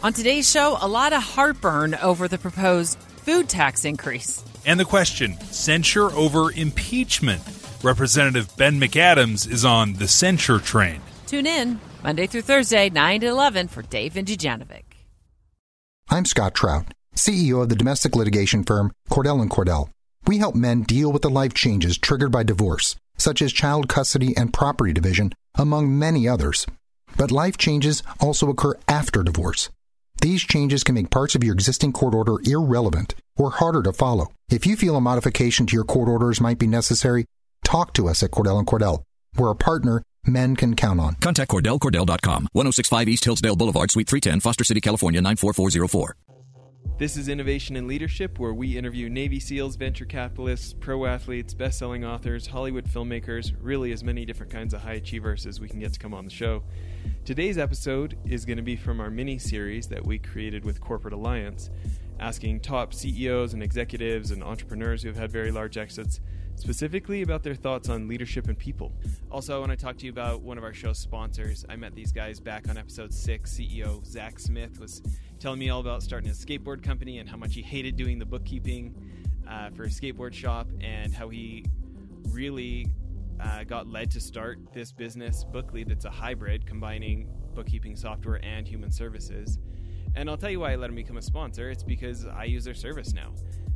On today's show, a lot of heartburn over the proposed food tax increase. And the question, censure over impeachment. Representative Ben McAdams is on the censure train. Tune in Monday through Thursday, 9 to 11 for Dave and Dijanovic. I'm Scott Trout, CEO of the domestic litigation firm Cordell & Cordell. We help men deal with the life changes triggered by divorce, such as child custody and property division, among many others. But life changes also occur after divorce. These changes can make parts of your existing court order irrelevant or harder to follow. If you feel a modification to your court orders might be necessary, talk to us at Cordell & Cordell. We're a partner men can count on. Contact Cordell, Cordell.com, 1065 East Hillsdale Boulevard, Suite 310, Foster City, California, 94404. This is Innovation and Leadership, where we interview Navy SEALs, venture capitalists, pro athletes, best-selling authors, Hollywood filmmakers, really as many different kinds of high achievers as we can get to come on the show. Today's episode is going to be from our mini-series that we created with Corporate Alliance, asking top CEOs and executives and entrepreneurs who have had very large exits specifically about their thoughts on leadership and people. Also, I want to talk to you about one of our show's sponsors. I met these guys back on episode 6. CEO Zach Smith was telling me all about starting a skateboard company and how much he hated doing the bookkeeping for a skateboard shop, and how he really got led to start this business, Bookly, that's a hybrid combining bookkeeping software and human services. And I'll tell you why I let him become a sponsor. It's because I use their service now.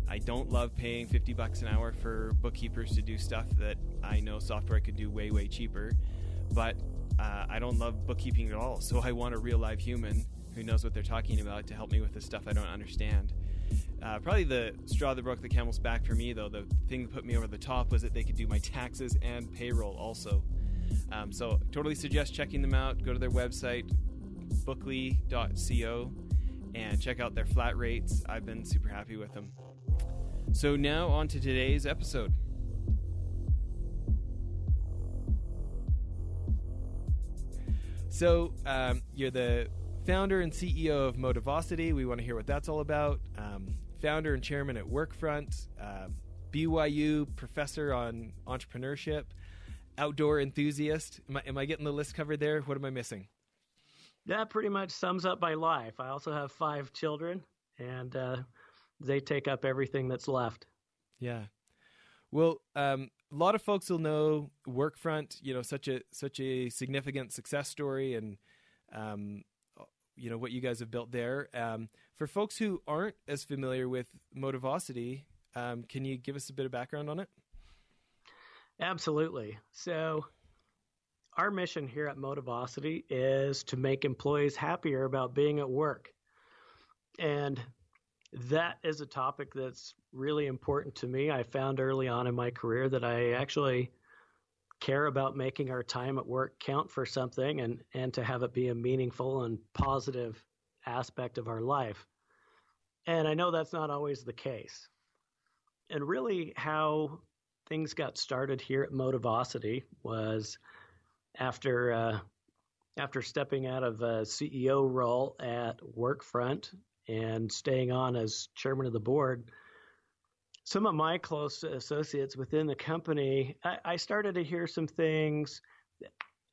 I don't love paying $50 an hour for bookkeepers to do stuff that I know software could do way, way cheaper, but I don't love bookkeeping at all. So I want a real live human who knows what they're talking about to help me with the stuff I don't understand. Probably the straw that broke the camel's back for me, though, the thing that put me over the top, was that they could do my taxes and payroll also. So totally suggest checking them out. Go to their website, bookly.co, and check out their flat rates. I've been super happy with them. So now on to today's episode. So you're the founder and CEO of Motivosity. We want to hear what that's all about. Founder and chairman at Workfront, BYU professor on entrepreneurship, outdoor enthusiast. Am I getting the list covered there? What am I missing? That pretty much sums up my life. I also have 5 children, and they take up everything that's left. Yeah. Well, a lot of folks will know Workfront, you know, such a significant success story, and you know, what you guys have built there. For folks who aren't as familiar with Motivosity, can you give us a bit of background on it? Absolutely. So our mission here at Motivosity is to make employees happier about being at work. And that is a topic that's really important to me. I found early on in my career that I actually care about making our time at work count for something, and to have it be a meaningful and positive aspect of our life. And I know that's not always the case. And really how things got started here at Motivosity was after stepping out of a CEO role at Workfront and staying on as chairman of the board, some of my close associates within the company, I started to hear some things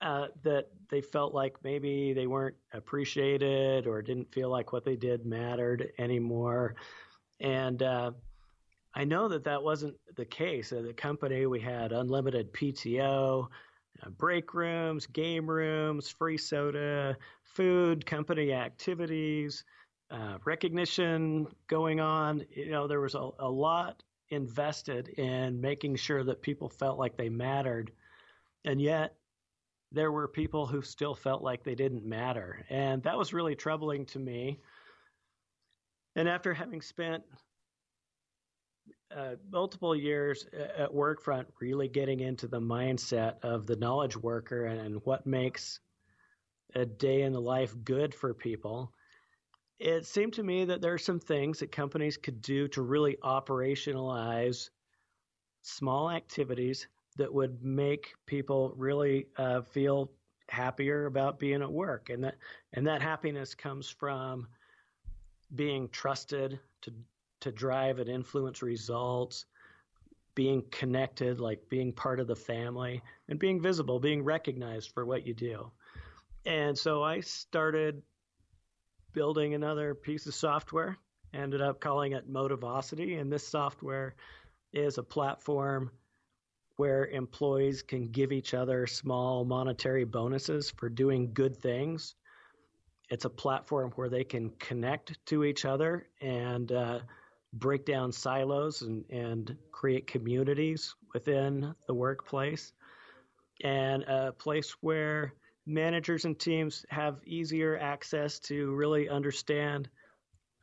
that they felt like maybe they weren't appreciated or didn't feel like what they did mattered anymore. And I know that wasn't the case. At the company, we had unlimited PTO, break rooms, game rooms, free soda, food, company activities, recognition going on. You know, there was a lot invested in making sure that people felt like they mattered. And yet there were people who still felt like they didn't matter. And that was really troubling to me. And after having spent multiple years at Workfront, really getting into the mindset of the knowledge worker and what makes a day in the life good for people, it seemed to me that there are some things that companies could do to really operationalize small activities that would make people really feel happier about being at work. And that happiness comes from being trusted to drive and influence results, being connected, like being part of the family, and being visible, being recognized for what you do. And so I started building another piece of software. Ended up calling it Motivosity, and this software is a platform where employees can give each other small monetary bonuses for doing good things. It's a platform where they can connect to each other and break down silos and create communities within the workplace, and a place where managers and teams have easier access to really understand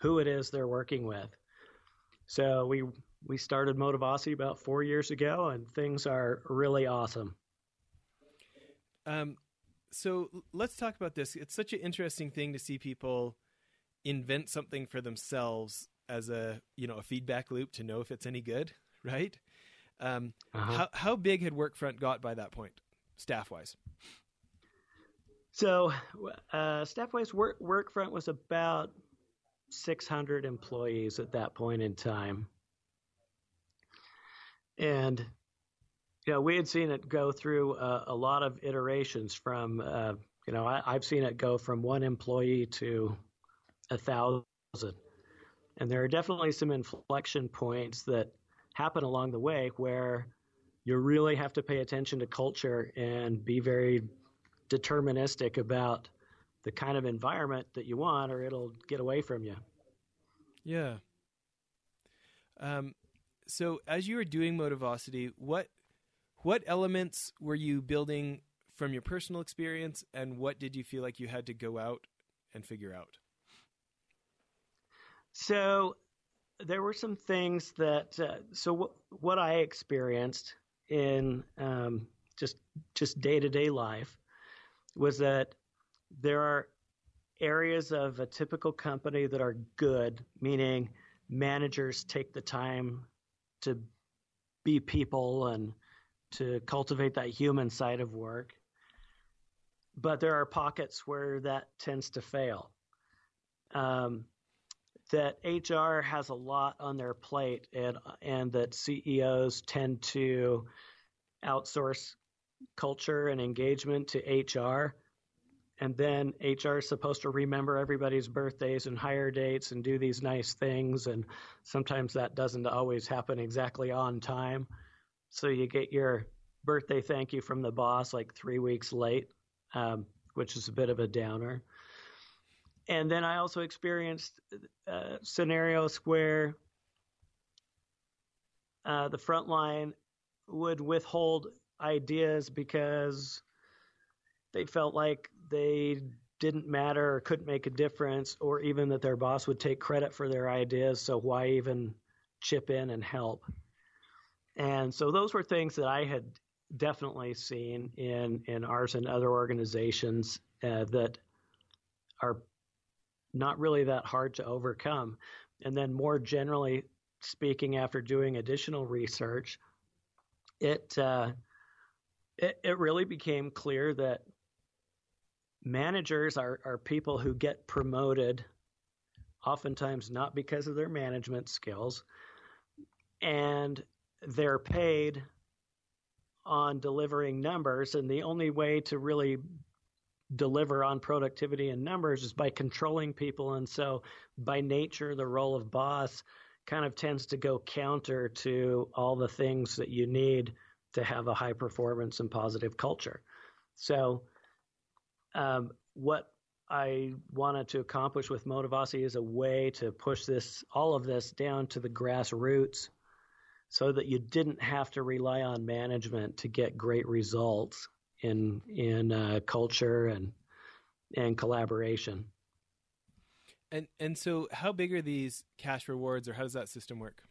who it is they're working with. So we started Motivosity about 4 years ago, and things are really awesome. So let's talk about this. It's such an interesting thing to see people invent something for themselves as a feedback loop to know if it's any good, right? How big had Workfront got by that point, staff-wise? So staff-wise, Workfront was about 600 employees at that point in time. And we had seen it go through a lot of iterations from, I've seen it go from one employee to 1,000. And there are definitely some inflection points that happen along the way where you really have to pay attention to culture and be very deterministic about the kind of environment that you want, or it'll get away from you. Yeah. So as you were doing Motivosity, what elements were you building from your personal experience, and what did you feel like you had to go out and figure out? So there were some things that what I experienced in just day-to-day life was that there are areas of a typical company that are good, meaning managers take the time to be people and to cultivate that human side of work. But there are pockets where that tends to fail. That HR has a lot on their plate, and that CEOs tend to outsource culture and engagement to HR. And then HR is supposed to remember everybody's birthdays and hire dates and do these nice things. And sometimes that doesn't always happen exactly on time. So you get your birthday thank you from the boss like 3 weeks late, which is a bit of a downer. And then I also experienced scenarios where the front line would withhold ideas because they felt like they didn't matter or couldn't make a difference, or even that their boss would take credit for their ideas, so why even chip in and help? And so those were things that I had definitely seen in ours and other organizations that are not really that hard to overcome. And then more generally speaking, after doing additional research, it really became clear that managers are people who get promoted, oftentimes not because of their management skills, and they're paid on delivering numbers. And the only way to really deliver on productivity and numbers is by controlling people. And so by nature, the role of boss kind of tends to go counter to all the things that you need to have a high performance and positive culture. So what I wanted to accomplish with Motivosity is a way to push all of this down to the grassroots so that you didn't have to rely on management to get great results in culture and collaboration. And so how big are these cash rewards, or how does that system work?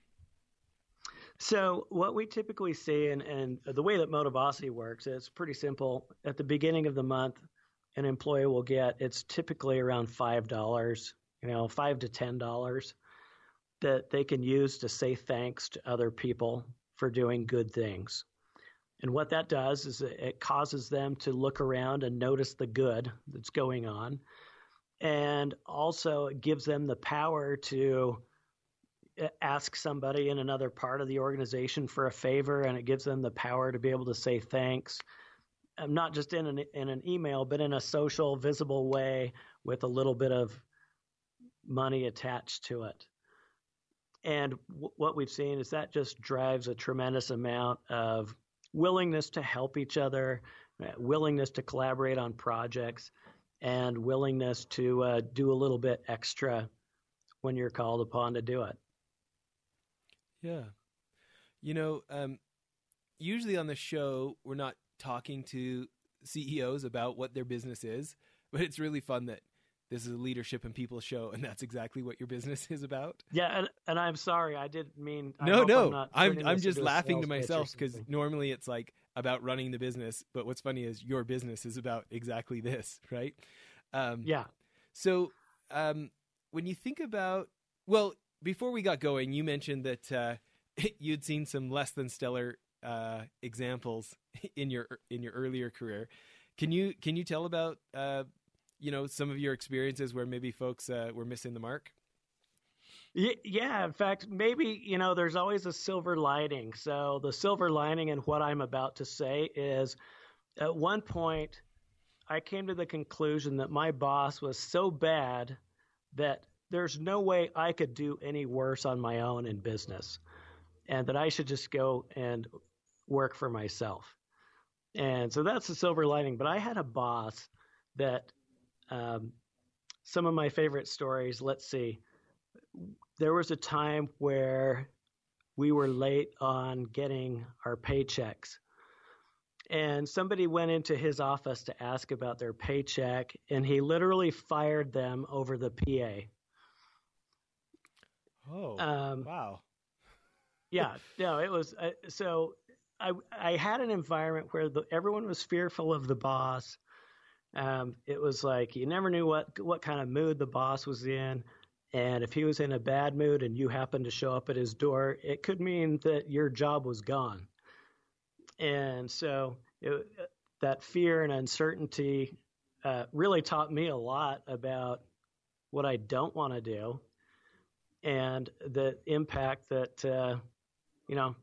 So what we typically see, and the way that Motivosity works, it's pretty simple. At the beginning of the month, an employee will get, it's typically around $5, $5 to $10 that they can use to say thanks to other people for doing good things. And what that does is it causes them to look around and notice the good that's going on. And also it gives them the power to ask somebody in another part of the organization for a favor, and it gives them the power to be able to say thanks, not just in an email, but in a social, visible way with a little bit of money attached to it. And what we've seen is that just drives a tremendous amount of willingness to help each other, willingness to collaborate on projects, and willingness to do a little bit extra when you're called upon to do it. Yeah. You know, usually on the show, we're not talking to CEOs about what their business is, but it's really fun that this is a leadership and people show, and that's exactly what your business is about. Yeah, and I'm sorry, I didn't mean. I'm just laughing to myself because normally it's like about running the business, but what's funny is your business is about exactly this, right? Yeah. So when you think about, well, before we got going, you mentioned that you'd seen some less than stellar examples in your earlier career. Can you tell about some of your experiences where maybe folks were missing the mark? Yeah. In fact, maybe, there's always a silver lining. So the silver lining in what I'm about to say is at one point I came to the conclusion that my boss was so bad that there's no way I could do any worse on my own in business and that I should just go and work for myself. And so that's the silver lining. But I had a boss that some of my favorite stories, let's see. There was a time where we were late on getting our paychecks, and somebody went into his office to ask about their paycheck, and he literally fired them over the PA. Oh, wow. Yeah, no, it was so I had an environment where everyone was fearful of the boss. It was like you never knew what kind of mood the boss was in. And if he was in a bad mood and you happened to show up at his door, it could mean that your job was gone. And so that fear and uncertainty really taught me a lot about what I don't want to do and the impact that,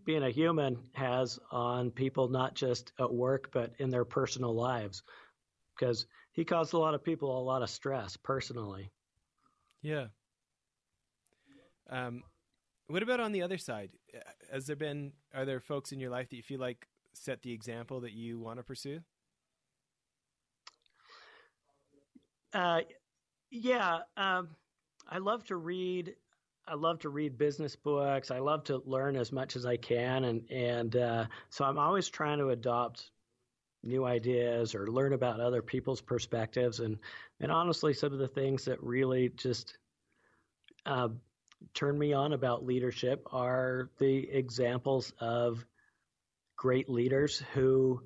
being a human has on people, not just at work, but in their personal lives. Because he caused a lot of people a lot of stress personally. Yeah. What about on the other side? Are there folks in your life that you feel like set the example that you want to pursue? Yeah. I love to read. I love to read business books. I love to learn as much as I can. And so I'm always trying to adopt new ideas or learn about other people's perspectives. And honestly, some of the things that really just turn me on about leadership are the examples of great leaders who,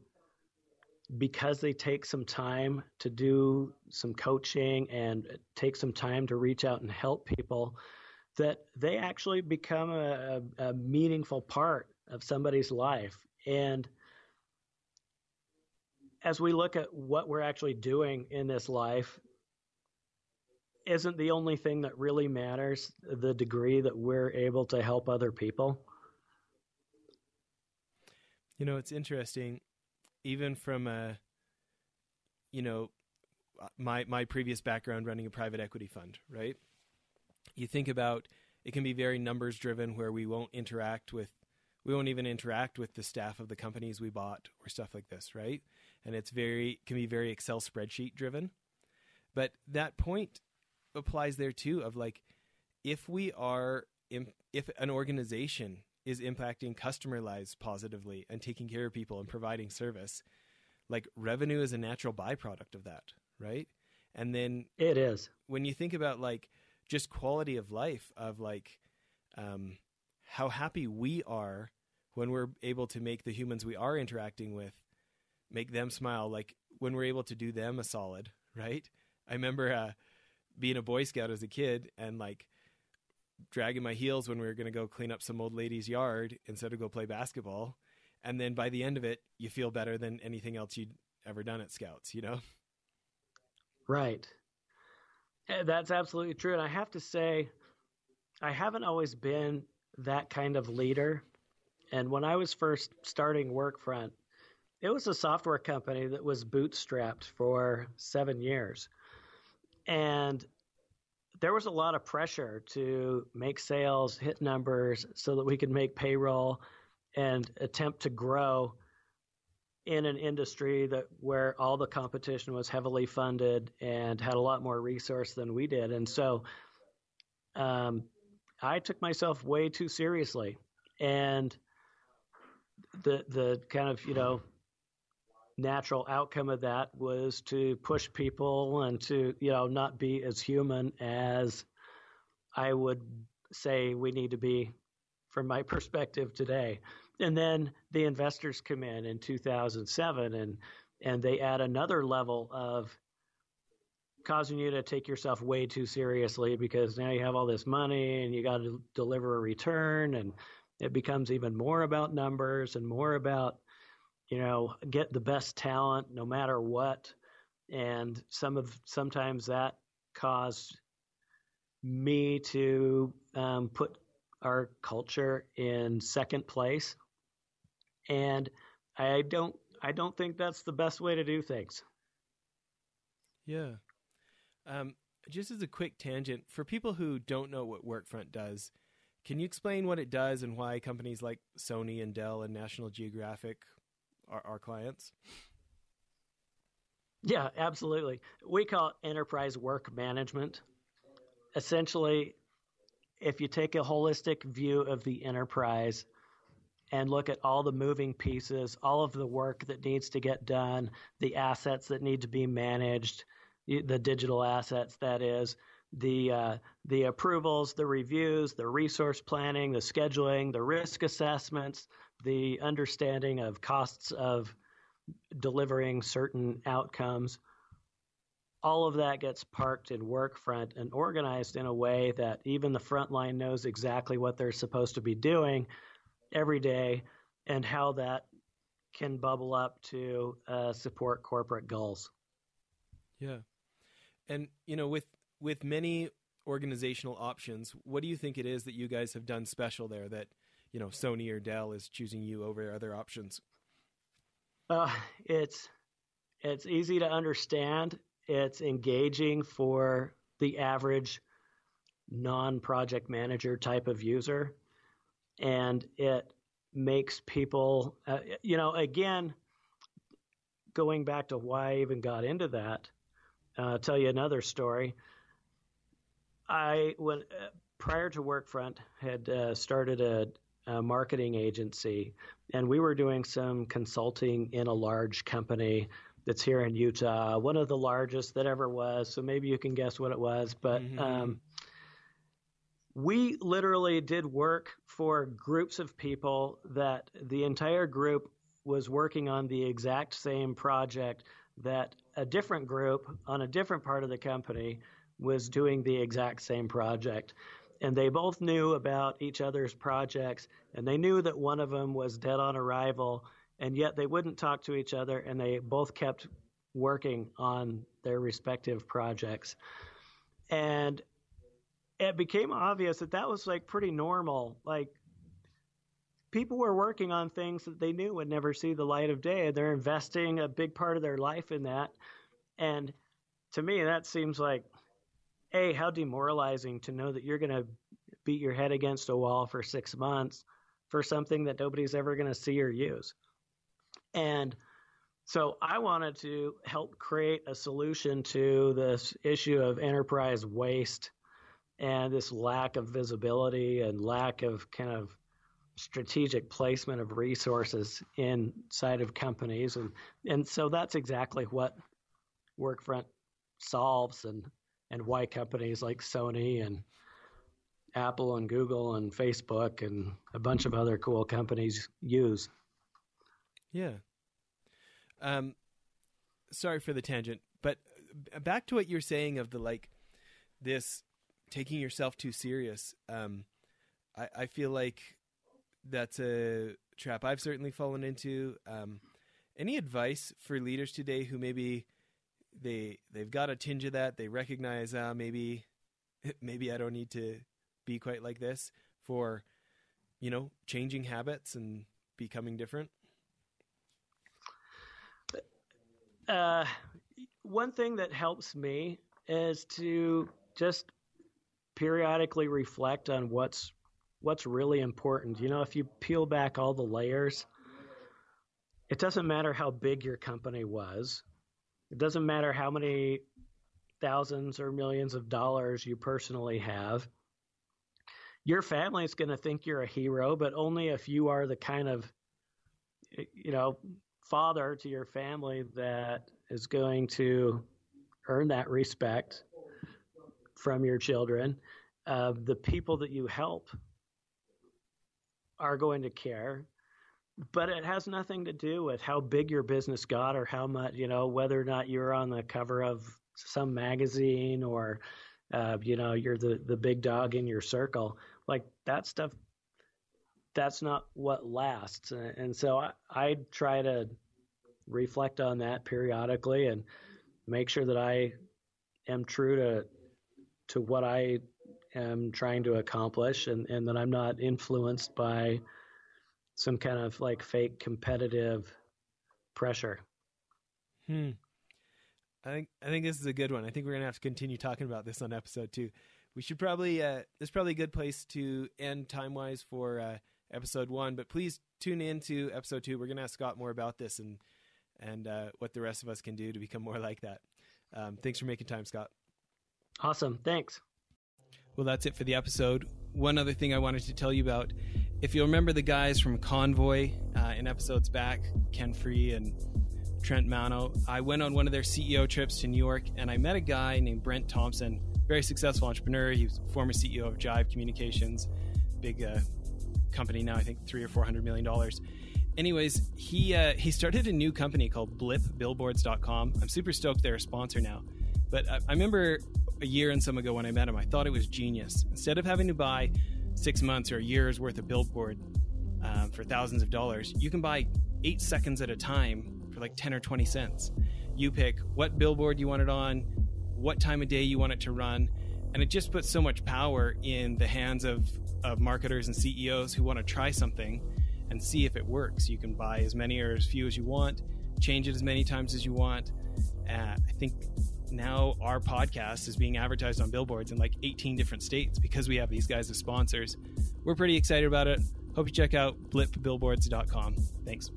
because they take some time to do some coaching and take some time to reach out and help people, that they actually become a meaningful part of somebody's life. And as we look at what we're actually doing in this life, isn't the only thing that really matters the degree that we're able to help other people? You know, it's interesting, even from my previous background running a private equity fund, right? You think about, it can be very numbers driven where we won't even interact with the staff of the companies we bought or stuff like this, right? And it's can be very Excel spreadsheet driven. But that point applies there too of like, if an organization is impacting customer lives positively and taking care of people and providing service, like revenue is a natural byproduct of that, right? And then it is. When you think about like just quality of life of like how happy we are when we're able to make the humans we are interacting with make them smile, like when we're able to do them a solid, right? I remember being a Boy Scout as a kid and like dragging my heels when we were going to go clean up some old lady's yard instead of go play basketball. And then by the end of it, you feel better than anything else you'd ever done at Scouts, Right. That's absolutely true. And I have to say, I haven't always been that kind of leader. And when I was first starting Workfront, it was a software company that was bootstrapped for 7 years. And there was a lot of pressure to make sales, hit numbers so that we could make payroll and attempt to grow in an industry that where all the competition was heavily funded and had a lot more resource than we did. And so I took myself way too seriously. And the kind of, you know, natural outcome of that was to push people and to, you know, not be as human as I would say we need to be from my perspective today. And then the investors come in 2007 and they add another level of causing you to take yourself way too seriously because now you have all this money and you got to deliver a return, and it becomes even more about numbers and more about, you know, get the best talent no matter what. And sometimes that caused me to put our culture in second place. And I don't think that's the best way to do things. Yeah. Just as a quick tangent, for people who don't know what Workfront does, can you explain what it does and why companies like Sony and Dell and National Geographic are our clients? Yeah, absolutely. We call it enterprise work management. Essentially, if you take a holistic view of the enterprise and look at all the moving pieces, all of the work that needs to get done, the assets that need to be managed, the digital assets, that is, the approvals, the reviews, the resource planning, the scheduling, the risk assessments, the understanding of costs of delivering certain outcomes, all of that gets parked in Workfront and organized in a way that even the frontline knows exactly what they're supposed to be doing every day and how that can bubble up to support corporate goals. Yeah. And, you know, with many organizational options, what do you think it is that you guys have done special there that, you know, Sony or Dell is choosing you over other options? It's easy to understand. It's engaging for the average non-project manager type of user. And it makes people, you know, again, going back to why I even got into that, I'll tell you another story. I, when prior to Workfront, had started a marketing agency, and we were doing some consulting in a large company that's here in Utah, one of the largest that ever was, so maybe you can guess what it was. But we literally did work for groups of people that the entire group was working on the exact same project that a different group on a different part of the company was doing the exact same project. And they both knew about each other's projects, and they knew that one of them was dead on arrival, and yet they wouldn't talk to each other, and they both kept working on their respective projects. And it became obvious that that was like pretty normal. Like, people were working on things that they knew would never see the light of day. They're investing a big part of their life in that. And to me, that seems like, A, how demoralizing to know that you're going to beat your head against a wall for 6 months for something that nobody's ever going to see or use. And so I wanted to help create a solution to this issue of enterprise waste and this lack of visibility and lack of kind of strategic placement of resources inside of companies. And so that's exactly what Workfront solves, and why companies like Sony and Apple and Google and Facebook and a bunch of other cool companies use. Yeah. Sorry for the tangent, but back to what you're saying of the, like, this taking yourself too serious. I feel like that's a trap I've certainly fallen into. Any advice for leaders today who maybe they've got a tinge of that, they recognize, maybe I don't need to be quite like this, for, you know, changing habits and becoming different? One thing that helps me is to just periodically reflect on what's really important. You know, if you peel back all the layers, it doesn't matter how big your company was. It doesn't matter how many thousands or millions of dollars you personally have. Your family is going to think you're a hero, but only if you are the kind of, you know, father to your family that is going to earn that respect from your children. The people that you help are going to care. But it has nothing to do with how big your business got or how much, you know, whether or not you're on the cover of some magazine or, you know, you're the big dog in your circle. Like that stuff, that's not what lasts. And so I try to reflect on that periodically and make sure that I am true to what I am trying to accomplish and that I'm not influenced by some kind of like fake competitive pressure. I think this is a good one. I think we're gonna have to continue talking about this on episode 2. We should probably this is probably a good place to end time wise for episode 1. But please tune in to episode 2. We're gonna ask Scott more about this and what the rest of us can do to become more like that. Thanks for making time, Scott. Awesome. Thanks. Well, that's it for the episode. One other thing I wanted to tell you about, if you'll remember the guys from Convoy in episodes back, Ken Free and Trent Mano, I went on one of their CEO trips to New York and I met a guy named Brent Thompson, very successful entrepreneur. He was former CEO of Jive Communications, big company now, I think $300 or $400 million. Anyways, he started a new company called BlipBillboards.com. I'm super stoked they're a sponsor now. But I remember a year and some ago when I met him, I thought it was genius. Instead of having to buy 6 months or a year's worth of billboard for thousands of dollars, you can buy 8 seconds at a time for like 10 or 20 cents. You pick what billboard you want it on, what time of day you want it to run, and it just puts so much power in the hands of marketers and CEOs who want to try something and see if it works. You can buy as many or as few as you want, change it as many times as you want. I think now our podcast is being advertised on billboards in like 18 different states because we have these guys as sponsors. We're pretty excited about it. Hope you check out blipbillboards.com. Thanks.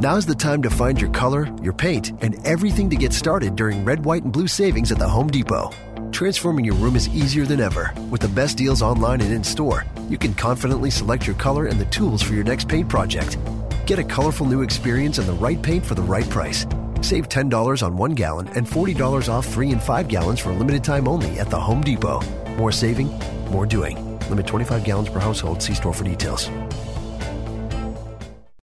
Now's the time to find your color, your paint, and everything to get started during Red, White, and Blue Savings at the Home Depot. Transforming your room is easier than ever. With the best deals online and in-store, you can confidently select your color and the tools for your next paint project. Get a colorful new experience and the right paint for the right price. Save $10 on 1 gallon and $40 off 3 and 5 gallons for a limited time only at the Home Depot. More saving, more doing. Limit 25 gallons per household. See store for details.